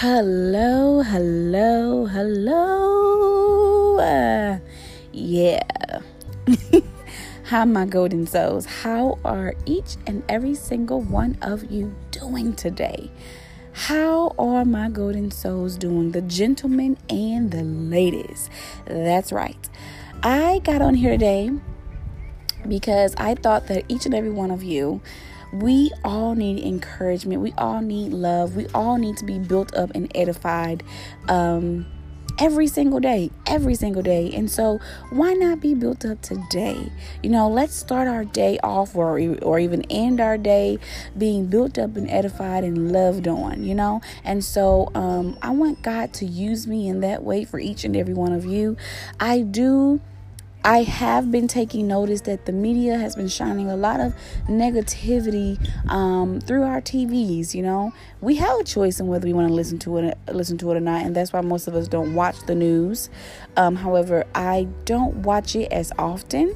Hello. Hi, my golden souls. How are each and every single one of you doing today? How are my golden souls doing? The gentlemen and the ladies. That's right. I got on here today because I thought that each and every one of you, we all need encouragement. We all need love. We all need to be built up and edified every single day. And so why not be built up today? You know, let's start our day off or even end our day being built up and edified and loved on, you know. And so I want God to use me in that way for each and every one of you. I have been taking notice that the media has been shining a lot of negativity through our TVs. You know, we have a choice in whether we want to listen to it or not, and that's why most of us don't watch the news. However, I don't watch it as often,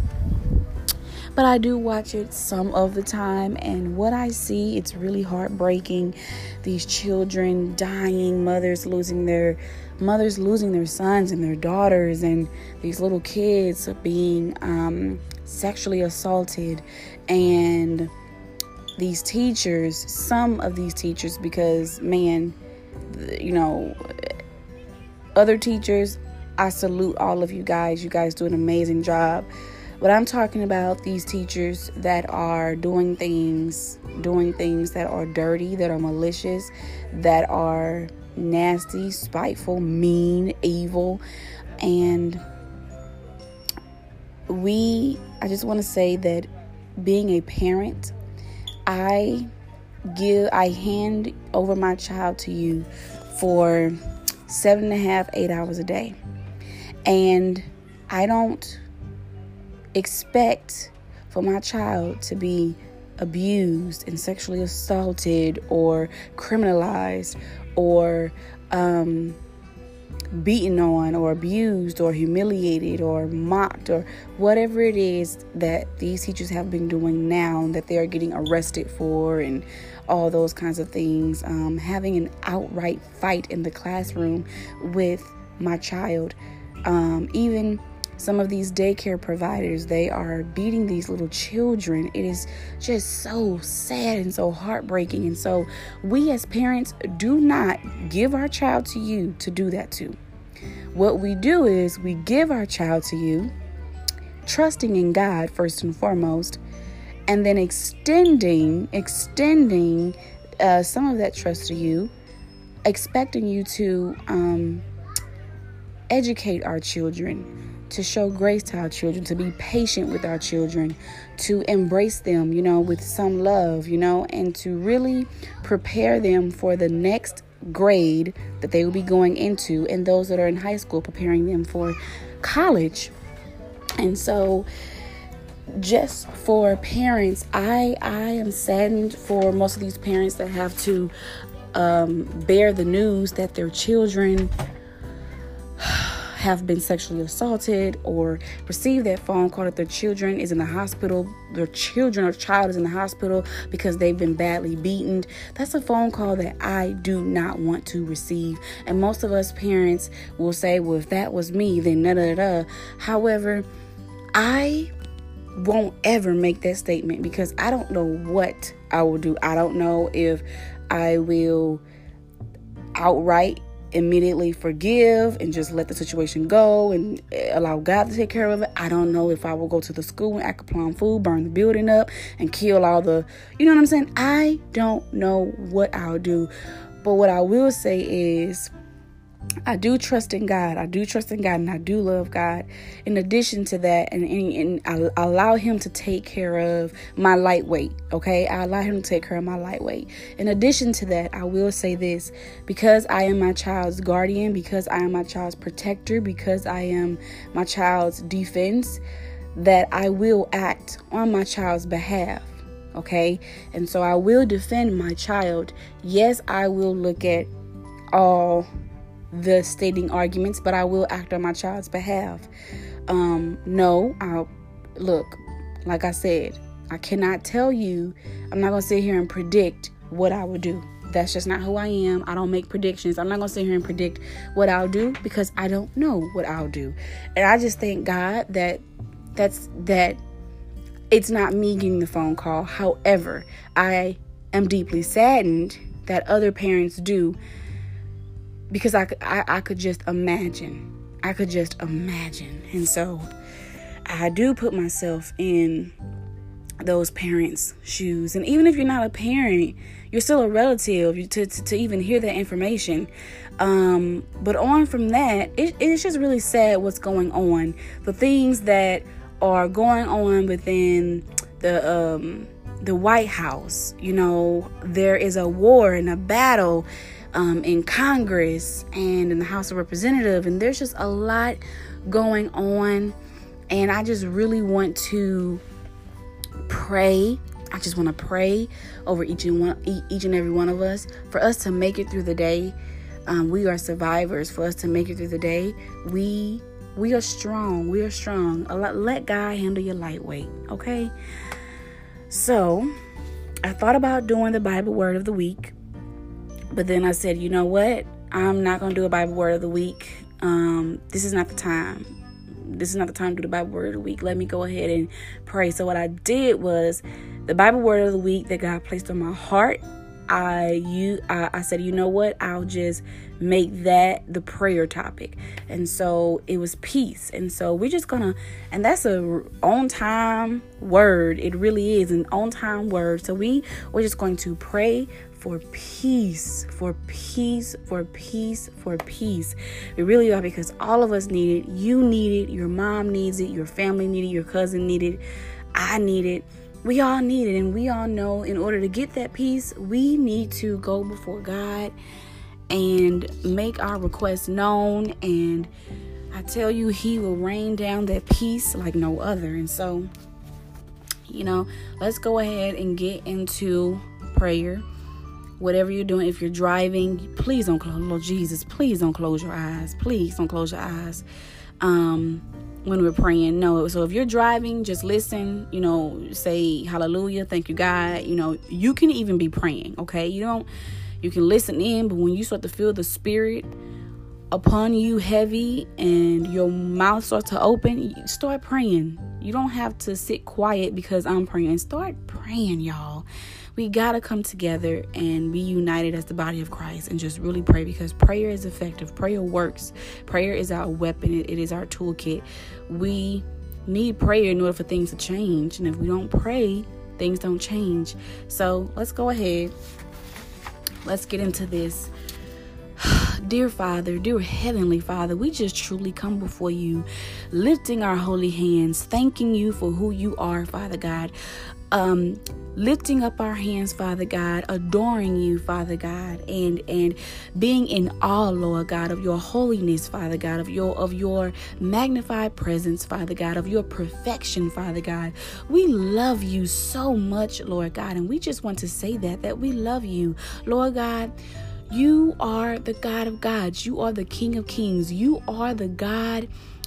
but I do watch it some of the time, and what I see, it's really heartbreaking. These children dying, mothers losing their sons and their daughters, and these little kids being sexually assaulted, and these teachers, some of these teachers, because man, you know, other teachers, I salute all of you guys. You guys do an amazing job. But I'm talking about these teachers that are doing things that are dirty, that are malicious, that are nasty, spiteful, mean, evil. And I just want to say that being a parent, I hand over my child to you for 7.5-8 hours a day. And I don't expect for my child to be abused and sexually assaulted or criminalized or beaten on or abused or humiliated or mocked or whatever it is that these teachers have been doing now that they are getting arrested for and all those kinds of things. Having an outright fight in the classroom with my child, even some of these daycare providers, they are beating these little children. It is just so sad and so heartbreaking. And so we as parents do not give our child to you to do that to. What we do is we give our child to you, trusting in God first and foremost, and then extending some of that trust to you, expecting you to educate our children, to show grace to our children, to be patient with our children, to embrace them, you know, with some love, you know, and to really prepare them for the next grade that they will be going into, and those that are in high school, preparing them for college. And so just for parents, I am saddened for most of these parents that have to bear the news that their children have been sexually assaulted, or receive that phone call that their children is in the hospital, their children or child is in the hospital because they've been badly beaten. That's a phone call that I do not want to receive. And most of us parents will say, well, if that was me, then da-da-da. However, I won't ever make that statement because I don't know what I will do. I don't know if I will outright immediately forgive and just let the situation go and allow God to take care of it. I don't know if I will go to the school and act upon food, burn the building up, and kill all the, you know what I'm saying? I don't know what I'll do. But what I will say is I do trust in God. I do trust in God, and I do love God. In addition to that, and I allow him to take care of my lightweight, okay? I allow him to take care of my lightweight. In addition to that, I will say this. Because I am my child's guardian, because I am my child's protector, because I am my child's defense, that I will act on my child's behalf, okay? And so I will defend my child. Yes, I will look at all the stating arguments, but I will act on my child's behalf. Like I said, I cannot tell you, I'm not going to sit here and predict what I would do. That's just not who I am. I don't make predictions. I'm not going to sit here and predict what I'll do because I don't know what I'll do. And I just thank God that it's not me getting the phone call. However, I am deeply saddened that other parents do, because I could just imagine. I could just imagine. And so I do put myself in those parents' shoes. And even if you're not a parent, you're still a relative to even hear that information. But on from that, it's just really sad what's going on. The things that are going on within the White House. You know, there is a war and a battle in Congress and in the House of Representatives, and there's just a lot going on. And I just really want to pray. I just want to pray over each and every one of us, for us to make it through the day. We are survivors. For us to make it through the day, we are strong. We are strong. Let God handle your lightweight, okay? So I thought about doing the Bible Word of the Week, but then I said, you know what? I'm not going to do a Bible Word of the Week. This is not the time. This is not the time to do the Bible Word of the Week. Let me go ahead and pray. So what I did was, the Bible Word of the Week that God placed on my heart, I said, you know what? I'll just make that the prayer topic. And so it was peace. And so we're just going to, and that's a on-time word. It really is an on-time word. So we're just going to pray for peace, for peace, for peace, for peace. We really are, because all of us need it. You need it. Your mom needs it. Your family needs it. Your cousin needs it. I need it. We all need it. And we all know, in order to get that peace, we need to go before God and make our requests known. And I tell you, He will rain down that peace like no other. And so, you know, let's go ahead and get into prayer. Whatever you're doing, if you're driving, please don't close. Lord Jesus, please don't close your eyes. Please don't close your eyes when we're praying. No. So if you're driving, just listen, you know, say hallelujah. Thank you, God. You know, you can even be praying. Okay. You can listen in, but when you start to feel the Spirit upon you heavy and your mouth starts to open, you start praying. You don't have to sit quiet because I'm praying. Start praying, y'all. We got to come together and be united as the body of Christ and just really pray, because prayer is effective. Prayer works. Prayer is our weapon. It is our toolkit. We need prayer in order for things to change. And if we don't pray, things don't change. So let's go ahead. Let's get into this. Dear Father, dear Heavenly Father, we just truly come before you, lifting our holy hands, thanking you for who you are, Father God. Lifting up our hands, Father God, adoring you, Father God, and being in awe, Lord God, of your holiness, Father God, of your magnified presence, Father God, of your perfection, Father God. We love you so much, Lord God, and we just want to say that we love you, Lord God. You are the God of gods. You are the King of kings. You are the God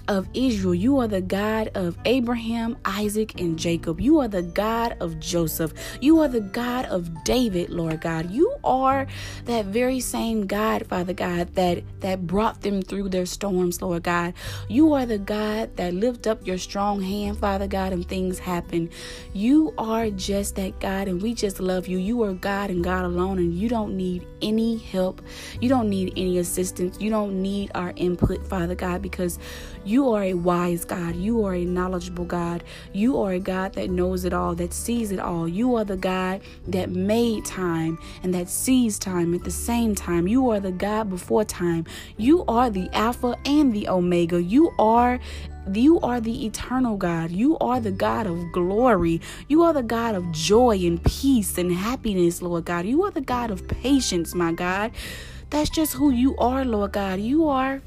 of Israel. You are the God of Abraham, Isaac, and Jacob. You are the God of Joseph. You are the God of David, Lord God. You are that very same God, Father God, that brought them through their storms, Lord God. You are the God that lift up your strong hand, Father God, and things happen. You are just that God, and we just love you. You are God and God alone, and you don't need any help. You don't need any assistance. You don't need our input, Father God, because you are a wise God. You are a knowledgeable God. You are a God that knows it all, that sees it all. You are the God that made time and that sees time at the same time. You are the God before time. You are the Alpha and the Omega. You are the eternal God. You are the God of glory. You are the God of joy and peace and happiness, Lord God. You are the God of patience, my God. That's just who you are, Lord God. You are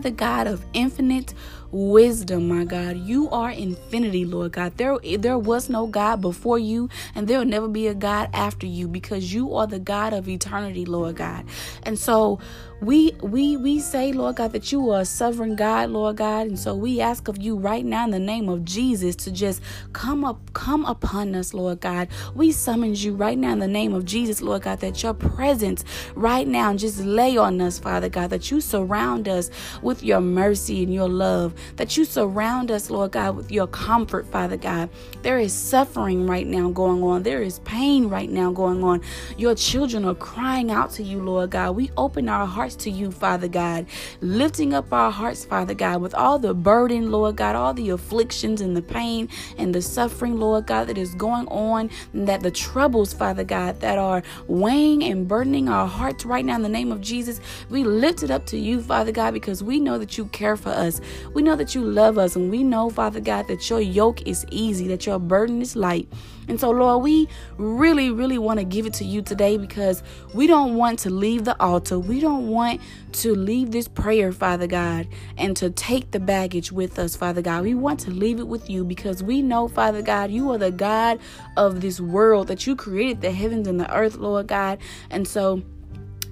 the God of infinite wisdom, my God. You are infinity, Lord God. There was no God before you, and there will never be a God after you, because you are the God of eternity, Lord God. And so we say, Lord God, that you are a sovereign God, Lord God. And so we ask of you right now in the name of Jesus to just come upon us, Lord God. We summons you right now in the name of Jesus, Lord God, that your presence right now just lay on us, Father God, that you surround us with your mercy and your love, that you surround us, Lord God, with your comfort, Father God. There is suffering right now going on. There is pain right now going on. Your children are crying out to you, Lord God. We open our hearts to you, Father God, lifting up our hearts, Father God, with all the burden, Lord God, all the afflictions and the pain and the suffering, Lord God, that is going on, and that the troubles, Father God, that are weighing and burdening our hearts right now in the name of Jesus. We lift it up to you, Father God, because we know that you care for us. We know that you love us, and we know, Father God, that your yoke is easy, that your burden is light. And so, Lord, we really, really want to give it to you today, because we don't want to leave the altar. We don't want to leave this prayer, Father God, and to take the baggage with us, Father God. We want to leave it with you, because we know, Father God, you are the God of this world, that you created the heavens and the earth, Lord God. And so,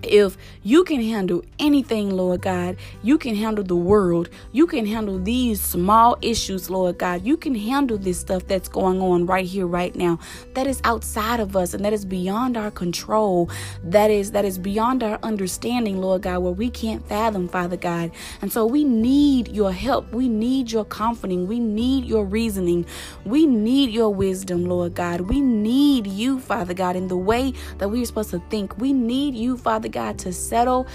if you can handle anything, Lord God, you can handle the world. You can handle these small issues, Lord God. You can handle this stuff that's going on right here, right now, that is outside of us, and that is beyond our control. That is beyond our understanding, Lord God, where we can't fathom, Father God. And so we need your help. We need your comforting. We need your reasoning. We need your wisdom, Lord God. We need you, Father God, in the way that we're supposed to think. We need you, Father God, to settle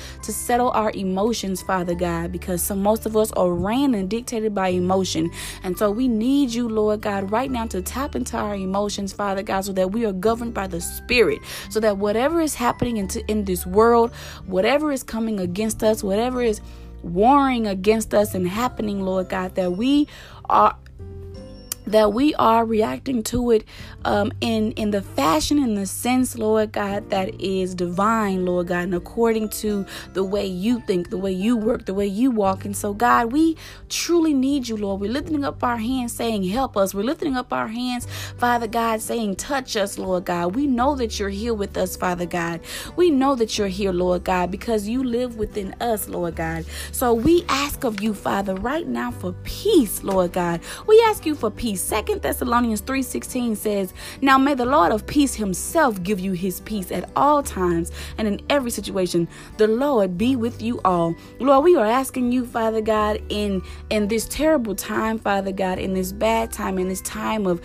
our emotions, Father God, because most of us are ran and dictated by emotion. And so we need you, Lord God, right now to tap into our emotions, Father God, so that we are governed by the Spirit, so that whatever is happening in this world, whatever is coming against us, whatever is warring against us and happening, Lord God, that we are reacting to it in the fashion and the sense, Lord God, that is divine, Lord God, and according to the way you think, the way you work, the way you walk. And so, God, we truly need you, Lord. We're lifting up our hands saying, help us. We're lifting up our hands, Father God, saying, touch us, Lord God. We know that you're here with us, Father God. We know that you're here, Lord God, because you live within us, Lord God. So we ask of you, Father, right now for peace, Lord God. We ask you for peace. 2 Thessalonians 3:16 says, now may the Lord of peace himself give you his peace at all times and in every situation. The Lord be with you all. Lord, we are asking you, Father God, in this terrible time, Father God, in this bad time, in this time of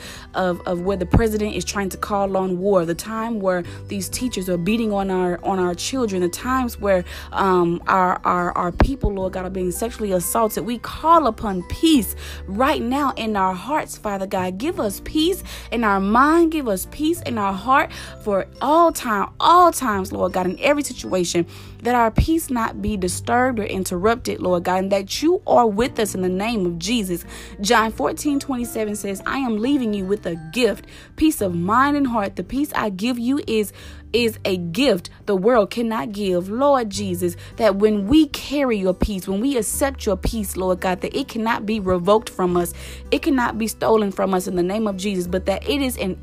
where the president is trying to call on war, the time where these teachers are beating on our children, the times where our people, Lord God, are being sexually assaulted. We call upon peace right now in our hearts, Father God. Give us peace in our mind, give us peace in our heart for all times, Lord God, in every situation, that our peace not be disturbed or interrupted, Lord God, and that you are with us in the name of Jesus. John 14:27 says, I am leaving you with a gift, peace of mind and heart. The peace I give you is a gift the world cannot give, Lord Jesus, that when we carry your peace, when we accept your peace, Lord God, that it cannot be revoked from us, it cannot be stolen from us in the name of Jesus, but that it is an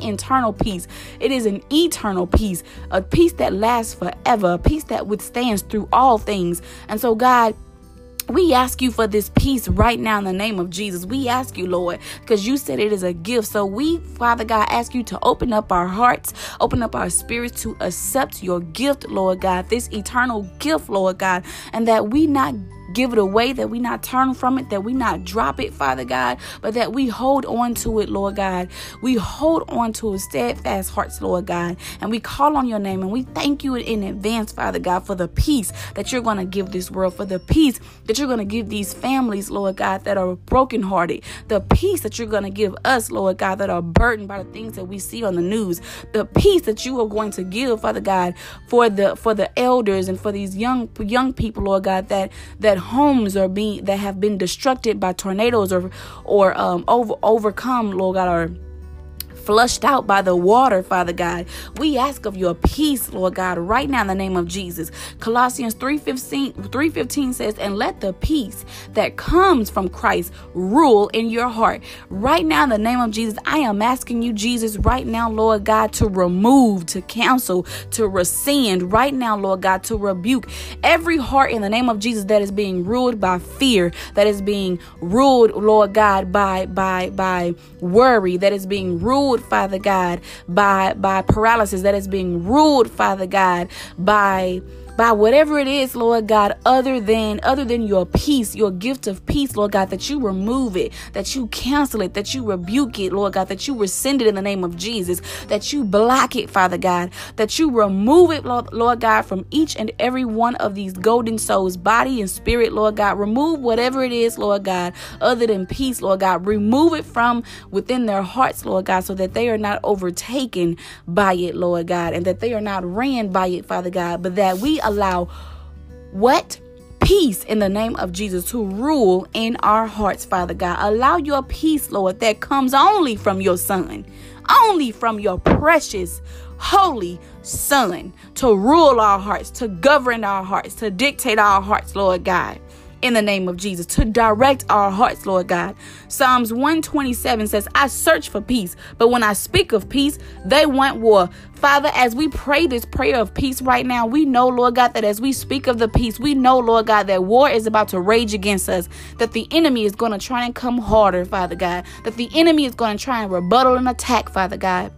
internal peace, it is an eternal peace, a peace that lasts forever, a peace that withstands through all things. And so, God, we ask you for this peace right now in the name of Jesus. We ask you, Lord, because you said it is a gift. So we, Father God, ask you to open up our hearts, open up our spirits to accept your gift, Lord God, this eternal gift, Lord God, and that we not give it away, that we not turn from it, that we not drop it, Father God, but that we hold on to it, Lord God. We hold on to steadfast hearts, Lord God, and we call on your name, and we thank you in advance, Father God, for the peace that you're going to give this world, for the peace that you're going to give these families, Lord God, that are brokenhearted, the peace that you're going to give us, Lord God, that are burdened by the things that we see on the news, the peace that you are going to give, Father God, for the elders and for these young people, Lord God, that homes are being, that have been destructed by tornadoes or overcome, Lord God, or flushed out by the water, Father God. We ask of your peace, Lord God, right now in the name of Jesus. Colossians 3:15 says, and let the peace that comes from Christ rule in your heart. Right now in the name of Jesus, I am asking you, Jesus, right now, Lord God, to remove, to cancel, to rescind, right now, Lord God, to rebuke every heart in the name of Jesus that is being ruled by fear, that is being ruled, Lord God, by worry, that is being ruled, Father God, by paralysis, that is being ruled, Father God, by whatever it is, Lord God, other than your peace, your gift of peace, Lord God, that you remove it, that you cancel it, that you rebuke it, Lord God, that you rescind it in the name of Jesus, that you block it, Father God, that you remove it, Lord God, from each and every one of these golden souls, body and spirit, Lord God. Remove whatever it is, Lord God, other than peace, Lord God. Remove it from within their hearts, Lord God, so that they are not overtaken by it, Lord God, and that they are not ran by it, Father God, but that we allow what? Peace in the name of Jesus to rule in our hearts, Father God. Allow your peace, Lord, that comes only from your Son, only from your precious, holy Son, to rule our hearts, to govern our hearts, to dictate our hearts, Lord God, in the name of Jesus, to direct our hearts, Lord God. Psalms 127 says, I search for peace, but when I speak of peace, they want war. Father, as we pray this prayer of peace right now, we know, Lord God, that as we speak of the peace, we know, Lord God, that war is about to rage against us, that the enemy is going to try and come harder, Father God, that the enemy is going to try and rebuttal and attack, Father God.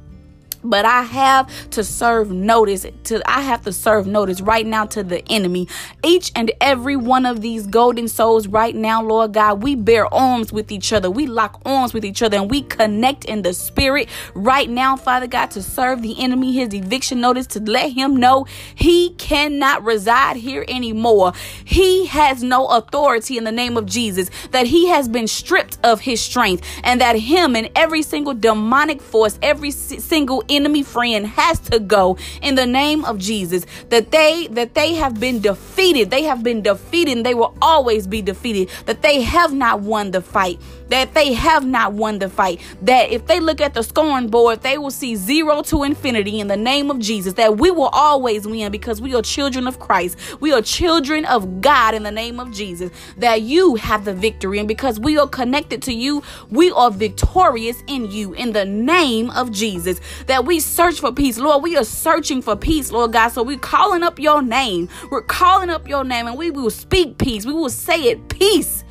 But I have to serve notice right now to the enemy. Each and every one of these golden souls right now, Lord God, we bear arms with each other. We lock arms with each other and we connect in the spirit right now, Father God, to serve the enemy his eviction notice, to let him know he cannot reside here anymore. He has no authority in the name of Jesus, that he has been stripped of his strength, and that him and every single demonic force, every single enemy friend has to go in the name of Jesus, that they have been defeated. They have been defeated and they will always be defeated, that they have not won the fight, that if they look at the scoring board, they will see 0 to infinity in the name of Jesus, that we will always win because we are children of Christ. We are children of God in the name of Jesus, that you have the victory. And because we are connected to you, we are victorious in you in the name of Jesus, that we search for peace. Lord, we are searching for peace, Lord God. So we're calling up your name. We're calling up your name and we will speak peace. We will say it. Peace,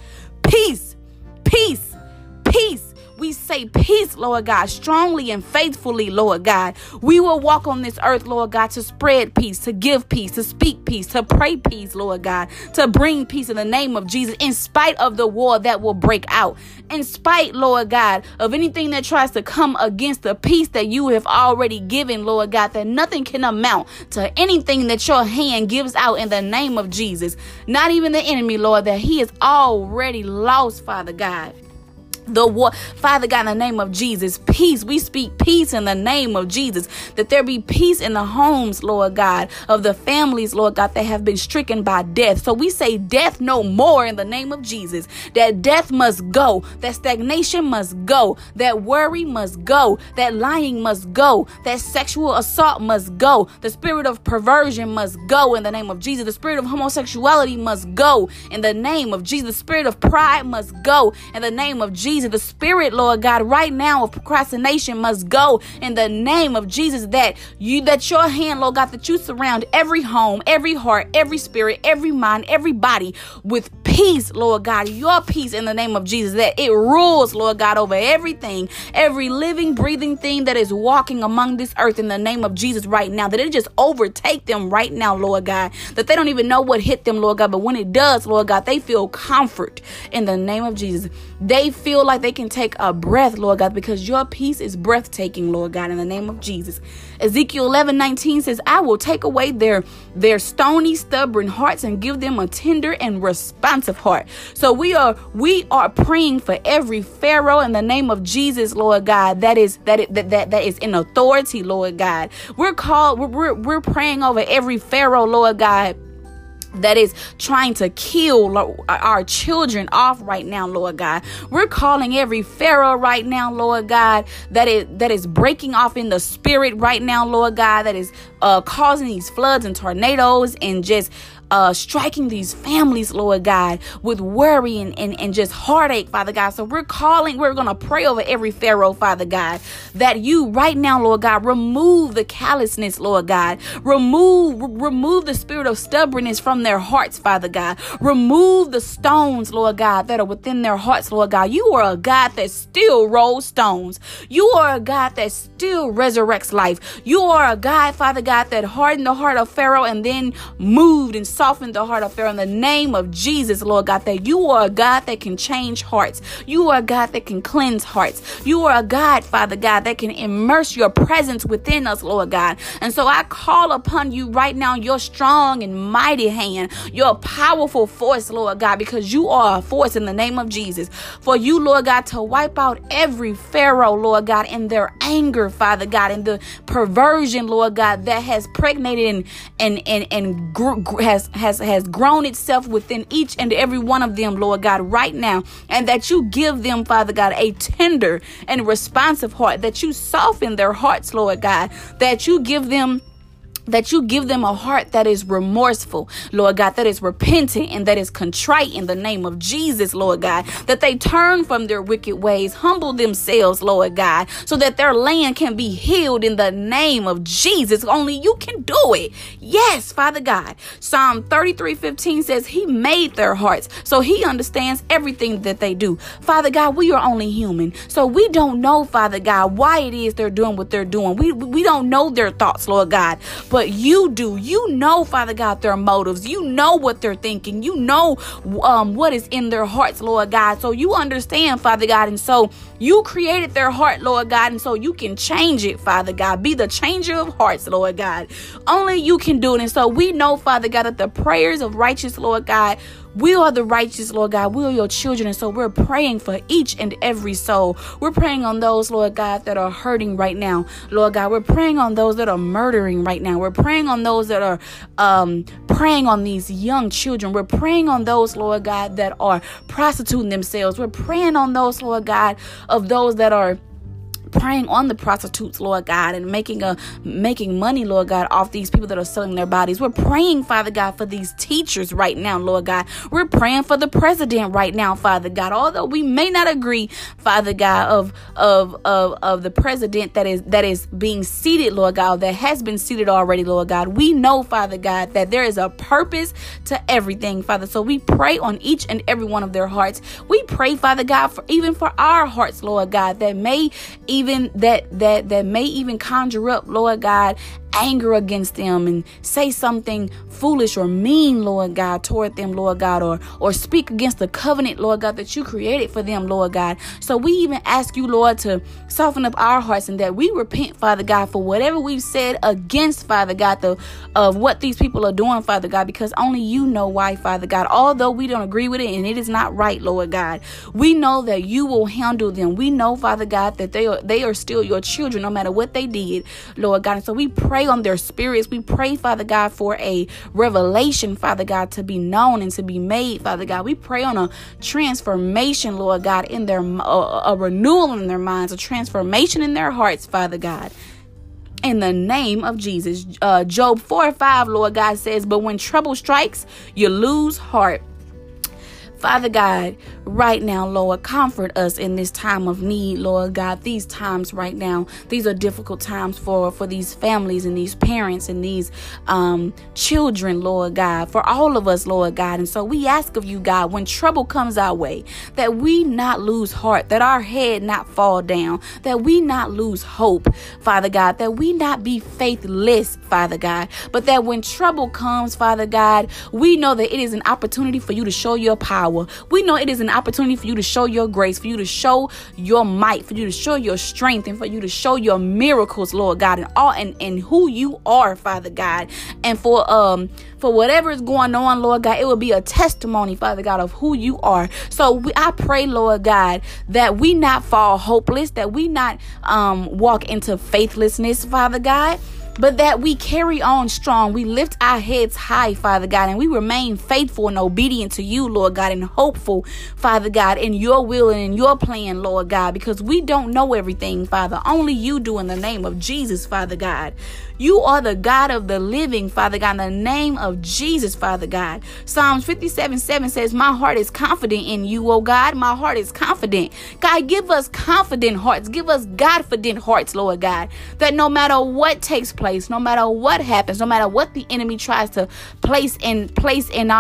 peace, peace. Peace. We say peace, Lord God, strongly and faithfully, Lord God. We will walk on this earth, Lord God, to spread peace, to give peace, to speak peace, to pray peace, Lord God, to bring peace in the name of Jesus, in spite of the war that will break out, in spite, Lord God, of anything that tries to come against the peace that you have already given, Lord God, that nothing can amount to anything that your hand gives out in the name of Jesus. Not even the enemy, Lord, that he is already lost, Father God. The war, Father God, in the name of Jesus, peace. We speak peace in the name of Jesus, that there be peace in the homes, Lord God, of the families, Lord God, that have been stricken by death. So we say death no more in the name of Jesus, that death must go, that stagnation must go, that worry must go, that lying must go, that sexual assault must go, the spirit of perversion must go in the name of Jesus, the spirit of homosexuality must go in the name of Jesus, the spirit of pride must go in the name of Jesus, the spirit, Lord God, right now of procrastination must go in the name of Jesus, that your hand, Lord God, that you surround every home, every heart, every spirit, every mind, every body with peace, Lord God, your peace in the name of Jesus, that it rules, Lord God, over everything, every living, breathing thing that is walking among this earth in the name of Jesus right now, that it just overtake them right now, Lord God, that they don't even know what hit them, Lord God, but when it does, Lord God, they feel comfort in the name of Jesus. They feel like they can take a breath, Lord God, because your peace is breathtaking, Lord God, in the name of Jesus. Ezekiel 11:19 says, I will take away their stony, stubborn hearts and give them a tender and responsive heart. So we are praying for every Pharaoh in the name of Jesus, Lord God, that is in authority, Lord God. We're praying over every Pharaoh, Lord God, that is trying to kill our children off right now, Lord God. We're calling every pharaoh right now, Lord God, that is breaking off in the spirit right now, Lord God, that is causing these floods and tornadoes and just striking these families, Lord God, with worry and just heartache, Father God. So we're going to pray over every pharaoh, Father God, that you right now, Lord God, remove the callousness, Lord God, remove the spirit of stubbornness from their hearts, Father God, remove the stones, Lord God, that are within their hearts, Lord God. You are a God that still rolls stones. You are a God that still resurrects life. You are a God, Father God, that hardened the heart of Pharaoh and then moved and soften the heart of Pharaoh in the name of Jesus, Lord God, that you are a God that can change hearts. You are a God that can cleanse hearts. You are a God, Father God, that can immerse your presence within us, Lord God. And so I call upon you right now, your strong and mighty hand, your powerful force, Lord God, because you are a force in the name of Jesus. For you, Lord God, to wipe out every pharaoh, Lord God, in their anger, Father God, in the perversion, Lord God, that has pregnated and has grown itself within each and every one of them, Lord God, right now, and that you give them, Father God, a tender and responsive heart, that you soften their hearts, Lord God, that you give them a heart that is remorseful, Lord God, that is repentant and that is contrite in the name of Jesus, Lord God, that they turn from their wicked ways, humble themselves, Lord God, so that their land can be healed in the name of Jesus. Only you can do it. Yes, Father God. Psalm 33:15 says he made their hearts, so he understands everything that they do. Father God, we are only human, so we don't know, Father God, why it is they're doing what they're doing. We don't know their thoughts, Lord God. But you do. You know, Father God, their motives. You know what they're thinking. You know what is in their hearts, Lord God. So you understand, Father God. And so you created their heart, Lord God. And so you can change it, Father God. Be the changer of hearts, Lord God. Only you can do it. And so we know, Father God, that the prayers of righteous, Lord God, we are the righteous, Lord God. We are your children. And so we're praying for each and every soul. We're praying on those, Lord God, that are hurting right now, Lord God. We're praying on those that are murdering right now. We're praying on those that are praying on these young children. We're praying on those, Lord God, that are prostituting themselves. We're praying on those, Lord God, of those that are praying on the prostitutes, Lord God, and making money, Lord God, off these people that are selling their bodies. We're praying, Father God, for these teachers right now, Lord God. We're praying for the president right now, Father God. Although we may not agree, Father God, of the president that is being seated, Lord God, that has been seated already, Lord God. We know, Father God, that there is a purpose to everything, Father. So we pray on each and every one of their hearts. We pray, Father God, for our hearts, Lord God, that may even conjure up, Lord God, anger against them and say something foolish or mean, Lord God, toward them, Lord God, or speak against the covenant, Lord God, that you created for them, Lord God. So we even ask you, Lord, to soften up our hearts and that we repent, Father God, for whatever we've said against, Father God, of what these people are doing, Father God, because only you know why, Father God. Although we don't agree with it and it is not right, Lord God, we know that you will handle them. We know, Father God, that they are still your children no matter what they did, Lord God. And so we pray on their spirits. We pray, Father God, for a revelation, Father God, to be known and to be made, Father God. We pray on a transformation, Lord God, in their a renewal in their minds, a transformation in their hearts, Father God, in the name of Jesus. Job 4:5, Lord God, says, but when trouble strikes, you lose heart. Father God, right now, Lord, comfort us in this time of need, Lord God. These times right now, these are difficult times for these families and these parents and these children, Lord God, for all of us, Lord God. And so we ask of you, God, when trouble comes our way, that we not lose heart, that our head not fall down, that we not lose hope, Father God, that we not be faithless, Father God, but that when trouble comes, Father God, we know that it is an opportunity for you to show your power. We know it is an opportunity for you to show your grace, for you to show your might, for you to show your strength, and for you to show your miracles, Lord God, and all and who you are, Father God. And for whatever is going on, Lord God, it will be a testimony, Father God, of who you are. So I pray, Lord God, that we not fall hopeless, that we not walk into faithlessness, Father God, but that we carry on strong. We lift our heads high, Father God, and we remain faithful and obedient to you, Lord God, and hopeful, Father God, in your will and in your plan, Lord God, because we don't know everything, Father. Only you do, in the name of Jesus, Father God. You are the God of the living, Father God, in the name of Jesus, Father God. Psalms 57:7 says, my heart is confident in you, oh God. My heart is confident. God, give us confident hearts. Give us God-fident hearts, Lord God, that no matter what takes place, no matter what happens, no matter what the enemy tries to place in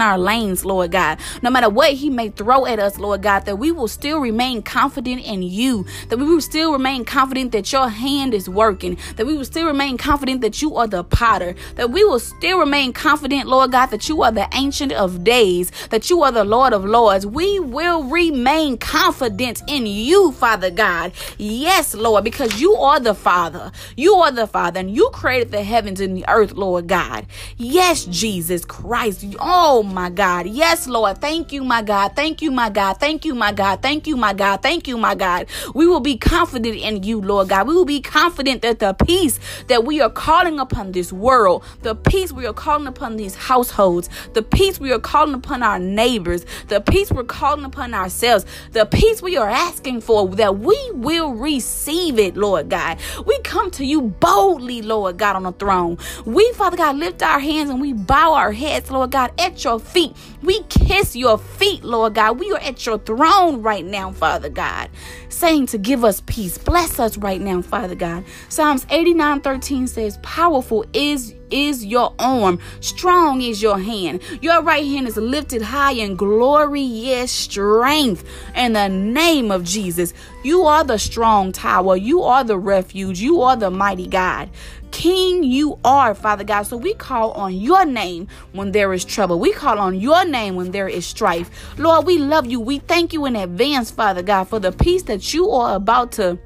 our lanes, Lord God, no matter what he may throw at us, Lord God, that we will still remain confident in you, that we will still remain confident that your hand is working, that we will still remain confident that you are the potter, that we will still remain confident, Lord God, that you are the Ancient of Days, that you are the Lord of Lords. We will remain confident in you, Father God. Yes, Lord, because you are the Father. You are the Father, and you created the heavens and the earth, Lord God. Yes, Jesus Christ. Oh, my God. Yes, Lord. Thank you, my God. Thank you, my God. Thank you, my God. Thank you, my God. Thank you, my God. We will be confident in you, Lord God. We will be confident that the peace that we are calling upon this world, the peace we are calling upon these households, the peace we are calling upon our neighbors, the peace we're calling upon ourselves, the peace we are asking for, that we will receive it, Lord God. We come to you boldly, Lord God, on the throne. We, Father God, lift our hands and we bow our heads, Lord God, at your feet. We kiss your feet, Lord God. We are at your throne right now, Father God, saying to give us peace. Bless us right now, Father God. Psalms 89:13 says, powerful is your arm, strong is your hand. Your right hand is lifted high in glorious strength. In the name of Jesus, you are the strong tower. You are the refuge. You are the mighty God. King you are, Father God. So we call on your name when there is trouble. We call on your name when there is strife. Lord, we love you. We thank you in advance, Father God, for the peace that you are about to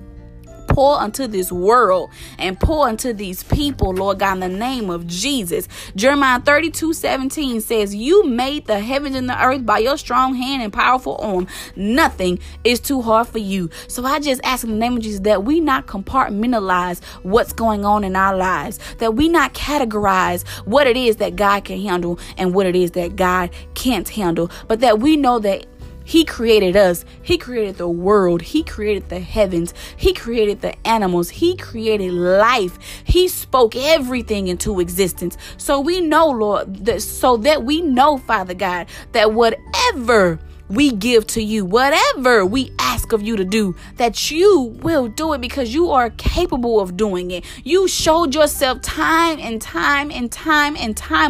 pour unto this world and pour unto these people, Lord God, in the name of Jesus. Jeremiah 32:17 says, you made the heavens and the earth by your strong hand and powerful arm. Nothing is too hard for you. So I just ask in the name of Jesus that we not compartmentalize what's going on in our lives, that we not categorize what it is that God can handle and what it is that God can't handle, but that we know that He created us. He created the world. He created the heavens. He created the animals. He created life. He spoke everything into existence. So we know, Lord, so that we know, Father God, that whatever we give to you, whatever we ask of you to do, that you will do it, because you are capable of doing it. You showed yourself time and time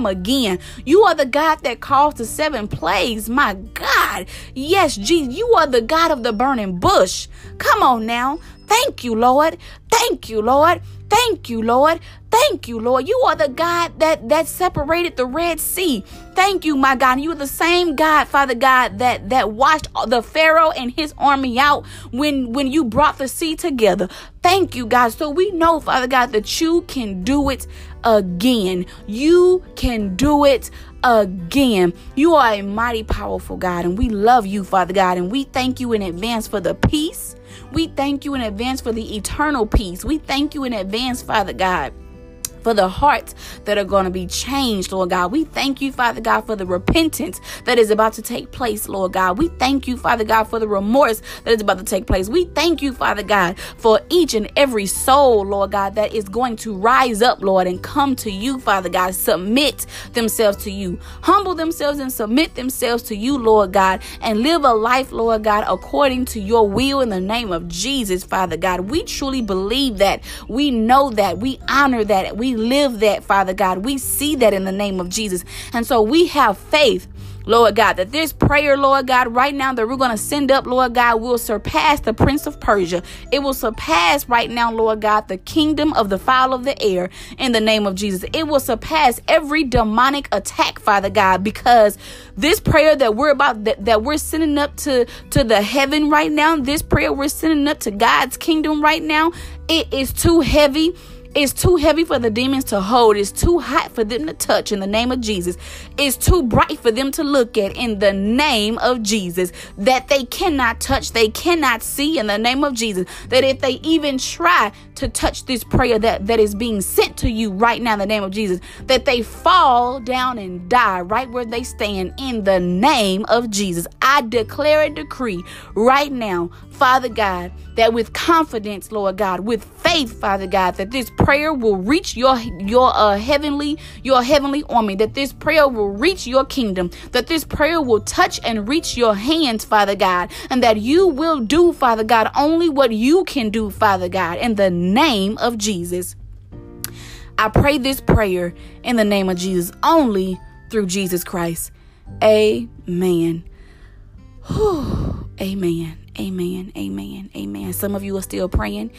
again. You are the God that caused the 7 plagues. My God. Yes, Jesus, you are the God of the burning bush. Come on now. Thank you, Lord. Thank you, Lord. Thank you, Lord. Thank you, Lord. You are the God that separated the Red Sea. Thank you, my God. You are the same God, Father God, that washed the Pharaoh and his army out when you brought the sea together. Thank you, God. So we know, Father God, that you can do it again. You can do it again. You are a mighty, powerful God, and we love you, Father God, and we thank you in advance for the peace. We thank you in advance for the eternal peace. We thank you in advance, Father God, for the hearts that are going to be changed, Lord God. We thank you, Father God, for the repentance that is about to take place, Lord God. We thank you, Father God, for the remorse that is about to take place. We thank you, Father God, for each and every soul, Lord God, that is going to rise up, Lord, and come to you, Father God, submit themselves to you, humble themselves and submit themselves to you, Lord God, and live a life, Lord God, according to your will in the name of Jesus, Father God. We truly believe that. We know that. We honor that. We live that, Father God. We see that in the name of Jesus. And so we have faith, Lord God, that this prayer, Lord God, right now that we're going to send up, Lord God, will surpass the Prince of Persia. It will surpass right now, Lord God, the kingdom of the fowl of the air in the name of Jesus. It will surpass every demonic attack, Father God, because this prayer that we're about, that we're sending up to the heaven right now, this prayer we're sending up to God's kingdom right now, it is too heavy. It's too heavy for the demons to hold. It's too hot for them to touch in the name of Jesus. It's too bright for them to look at in the name of Jesus, that they cannot touch, they cannot see in the name of Jesus, that if they even try to touch this prayer that is being sent to you right now in the name of Jesus, that they fall down and die right where they stand in the name of Jesus. I declare a decree right now, Father God, that with confidence, Lord God, with faith, Father God, that this prayer will reach your heavenly army, that this prayer will reach your kingdom, that this prayer will touch and reach your hands, Father God, and that you will do, Father God, only what you can do, Father God, in the name of Jesus. I pray this prayer in the name of Jesus, only through Jesus Christ. Amen. Whew. Amen. Amen. Amen. Amen. Some of you are still praying.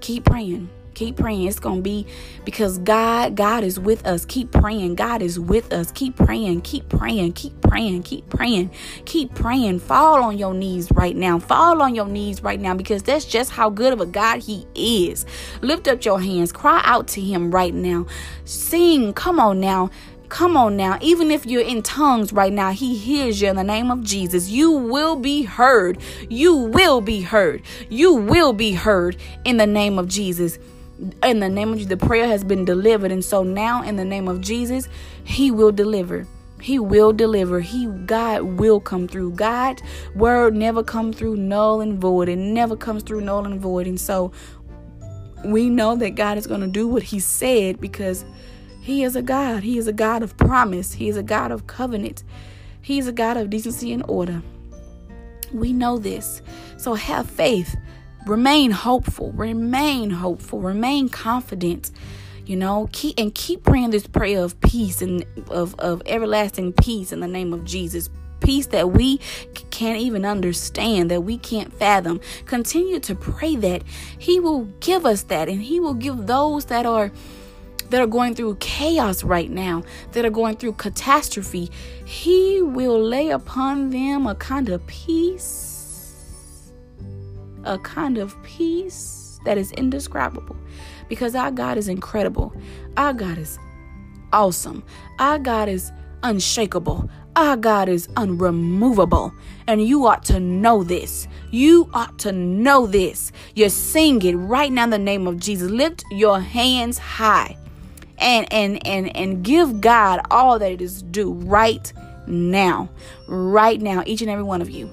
Keep praying. Keep praying. It's going to be because God is with us. Keep praying. God is with us. Keep praying. Keep praying. Keep praying. Keep praying. Keep praying. Fall on your knees right now. Fall on your knees right now, because that's just how good of a God he is. Lift up your hands. Cry out to him right now. Sing. Come on now. Come on now. Even if you're in tongues right now, he hears you in the name of Jesus. You will be heard. You will be heard. You will be heard in the name of Jesus. In the name of Jesus, the prayer has been delivered. And so now in the name of Jesus, he will deliver. He will deliver. God will come through. God's word never come through null and void. It never comes through null and void. And so we know that God is going to do what he said, because he is a God. He is a God of promise. He is a God of covenant. He is a God of decency and order. We know this. So have faith. Remain hopeful. Remain hopeful. Remain confident. You know, keep praying this prayer of peace and of everlasting peace in the name of Jesus. Peace that we can't even understand, that we can't fathom. Continue to pray that he will give us that, and he will give those that are going through chaos right now, that are going through catastrophe. He will lay upon them a kind of peace that is indescribable, because our God is incredible. Our God is awesome. Our God is unshakable. Our God is unremovable. And you ought to know this. You ought to know this. You sing it right now in the name of Jesus. Lift your hands high and give God all that it is due right now. Right now, each and every one of you.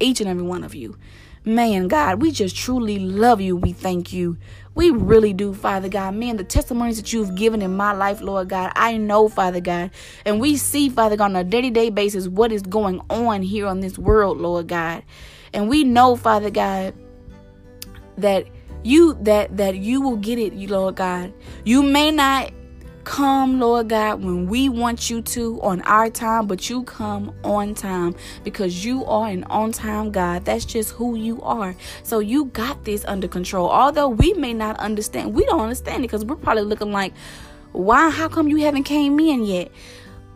Each and every one of you. Man, God, we just truly love you. We thank you. We really do, Father God. Man, the testimonies that you've given in my life, Lord God, I know, Father God. And we see, Father God, on a day-to-day basis what is going on here on this world, Lord God. And we know, Father God, that you will get it, Lord God. You may not come, Lord God, when we want you to on our time, but you come on time, because you are an on-time God. That's just who you are. So you got this under control. Although we may not understand, we don't understand it, because we're probably looking like, why? How come you haven't came in yet?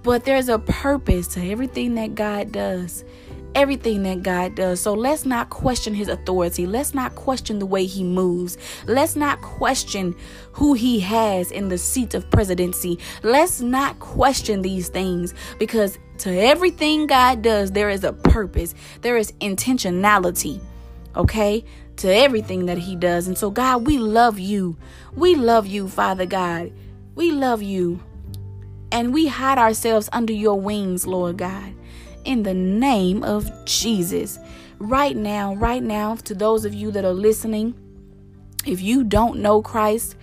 But there's a purpose to everything that God does. Everything that God does. So let's not question his authority. Let's not question the way he moves. Let's not question who he has in the seat of presidency. Let's not question these things, because to everything God does, there is a purpose. There is intentionality. Okay? To everything that he does. And so, God, we love you. We love you, Father God. We love you. And we hide ourselves under your wings, Lord God. In the name of Jesus. Right now, to those of you that are listening, if you don't know Christ,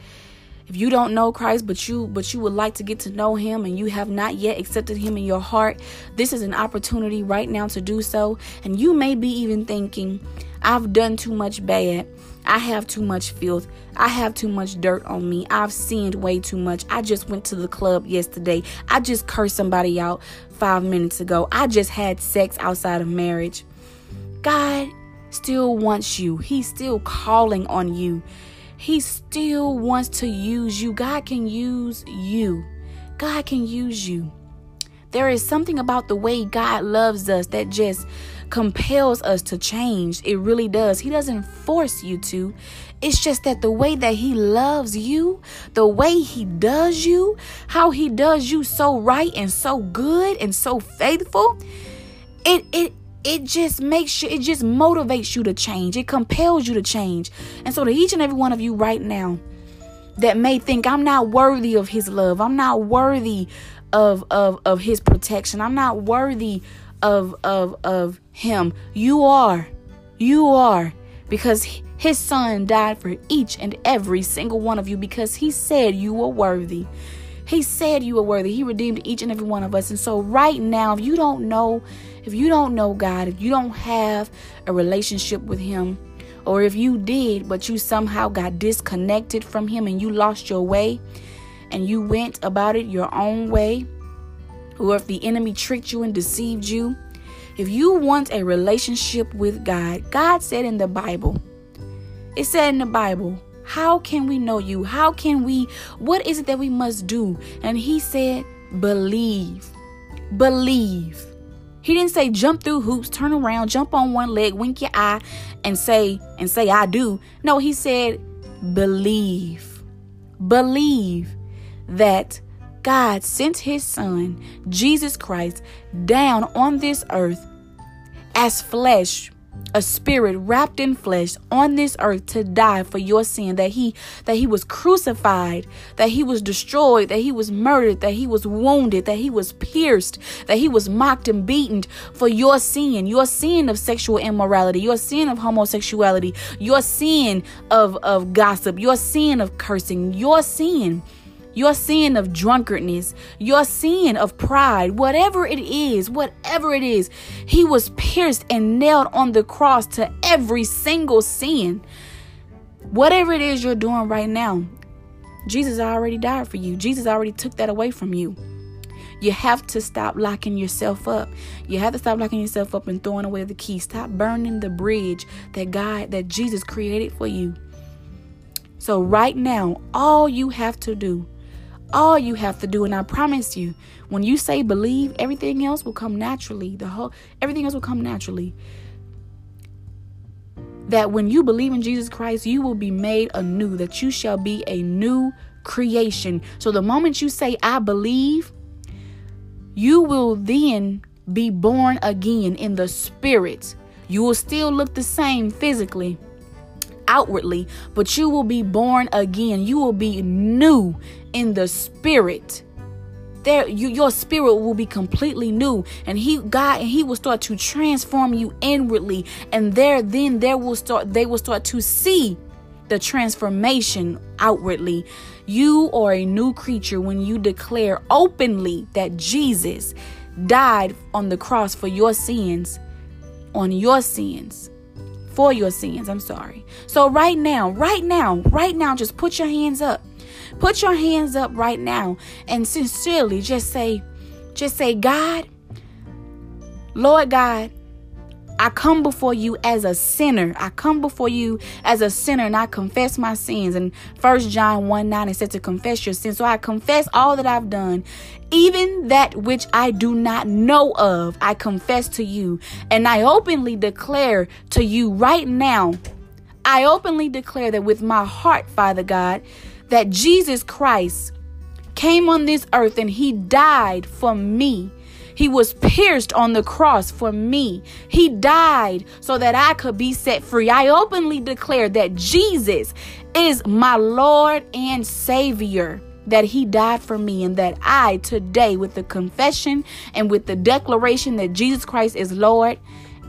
but you would like to get to know him, and you have not yet accepted him in your heart, this is an opportunity right now to do so. And you may be even thinking, I've done too much bad. I have too much filth. I have too much dirt on me. I've sinned way too much. I just went to the club yesterday. I just cursed somebody out 5 minutes ago. I just had sex outside of marriage. God still wants you. He's still calling on you. He still wants to use you. God can use you. God can use you. There is something about the way God loves us that just compels us to change. It really does. He doesn't force you to. It's just that the way that he loves you, the way he does you, how he does you so right and so good and so faithful, it just makes you, it just motivates you to change. It compels you to change. And so to each and every one of you right now that may think, I'm not worthy of his love, I'm not worthy of his protection, I'm not worthy of him, you are, because his son died for each and every single one of you, because he said you were worthy. He said you were worthy. He redeemed each and every one of us. And so right now, if you don't know God, if you don't have a relationship with him, or if you did, but you somehow got disconnected from him and you lost your way and you went about it your own way, or if the enemy tricked you and deceived you, if you want a relationship with God, God said in the Bible, how can we know you? What is it that we must do? And he said, believe. He didn't say jump through hoops, turn around, jump on one leg, wink your eye and say I do. No, he said, believe that God sent his son, Jesus Christ, down on this earth as flesh, a spirit wrapped in flesh on this earth to die for your sin, that he was crucified, that he was destroyed, that he was murdered, that he was wounded, that he was pierced, that he was mocked and beaten for your sin of sexual immorality, your sin of homosexuality, your sin of gossip, your sin of cursing, your sin of drunkenness, your sin of pride, whatever it is, he was pierced and nailed on the cross to every single sin. Whatever it is you're doing right now, Jesus already died for you. Jesus already took that away from you. You have to stop locking yourself up. You have to stop locking yourself up and throwing away the key. Stop burning the bridge that Jesus created for you. So right now, all you have to do, and I promise you, when you say believe, everything else will come naturally. Everything else will come naturally. That when you believe in Jesus Christ, you will be made anew, that you shall be a new creation. So the moment you say, I believe, you will then be born again in the spirit. You will still look the same physically, outwardly, but you will be born again. You will be new in the spirit. Your spirit will be completely new, and he will start to transform you inwardly, and they will start to see the transformation outwardly. You are a new creature when you declare openly that Jesus died on the cross for your sins, for your sins, I'm sorry. So right now, just put your hands up. Put your hands up right now and sincerely just say, God, Lord God, I come before you as a sinner. And I confess my sins. And 1 John 1:9, it said to confess your sins. So I confess all that I've done, even that which I do not know of. I confess to you, and I openly declare to you right now. I openly declare that with my heart, Father God, that Jesus Christ came on this earth and he died for me. He was pierced on the cross for me. He died so that I could be set free. I openly declare that Jesus is my Lord and Savior, that he died for me, and that I today, with the confession and with the declaration that Jesus Christ is Lord,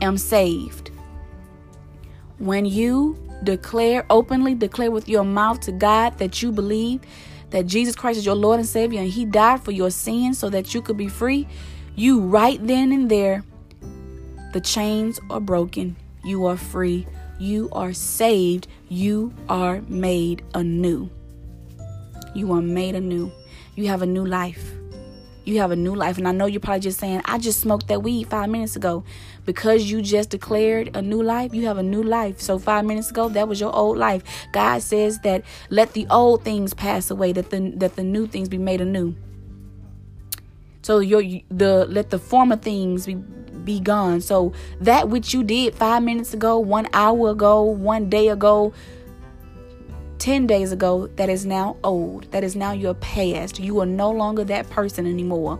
am saved. When you openly declare with your mouth to God that you believe that Jesus Christ is your Lord and Savior and he died for your sins so that you could be free, you right then and there, the chains are broken. You are free. You are saved. You are made anew. You have a new life. And I know you're probably just saying, I just smoked that weed 5 minutes ago. Because you just declared a new life, you have a new life. So 5 minutes ago, that was your old life. God says that let the old things pass away, that the new things be made anew. So let the former things be be gone. So that which you did 5 minutes ago, 1 hour ago, 1 day ago, 10 days ago, that is now old. That is now your past. You are no longer that person anymore.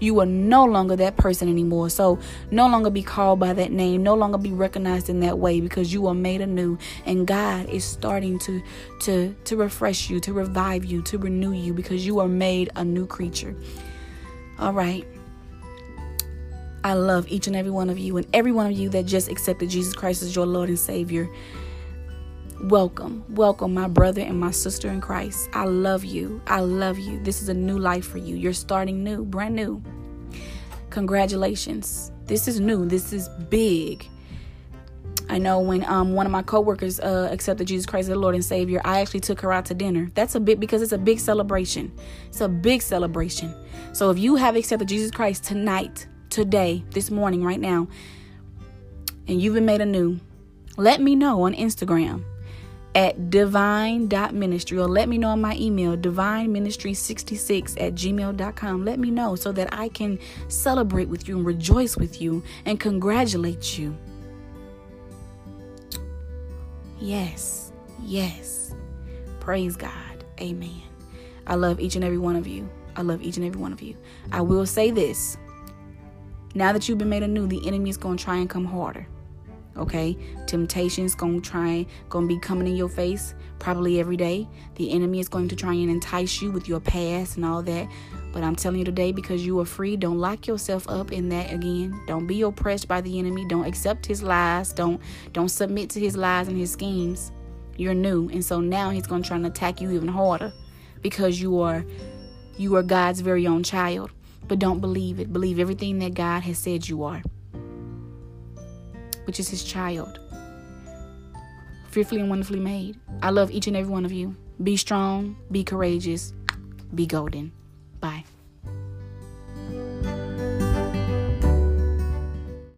You are no longer that person anymore. So no longer be called by that name. No longer be recognized in that way, because you are made anew. And God is starting to refresh you, to revive you, to renew you, because you are made a new creature. All right. I love each and every one of you, and every one of you that just accepted Jesus Christ as your Lord and Savior. Welcome, welcome, my brother and my sister in Christ. I love you. I love you. This is a new life for you. You're starting new, brand new. Congratulations. This is new. This is big. I know when one of my coworkers accepted Jesus Christ as the Lord and Savior, I actually took her out to dinner. That's a big, because it's a big celebration. It's a big celebration. So if you have accepted Jesus Christ tonight, today, this morning, right now, and you've been made anew, let me know on Instagram at divine.ministry, or let me know in my email, divineministry66@gmail.com. Let me know so that I can celebrate with you and rejoice with you and congratulate you. Yes, yes. Praise God. Amen. I love each and every one of you. I love each and every one of you. I will say this. Now that you've been made anew, the enemy is going to try and come harder. Okay, temptation's gonna be coming in your face probably every day. The enemy is going to try and entice you with your past and all that. But I'm telling you today, because you are free, don't lock yourself up in that again. Don't be oppressed by the enemy. Don't accept his lies. Don't submit to his lies and his schemes. You're new, and so now he's gonna try and attack you even harder, because you are God's very own child. But don't believe it. Believe everything that God has said you are, which is his child, fearfully and wonderfully made. I love each and every one of you. Be strong, be courageous, be golden. Bye.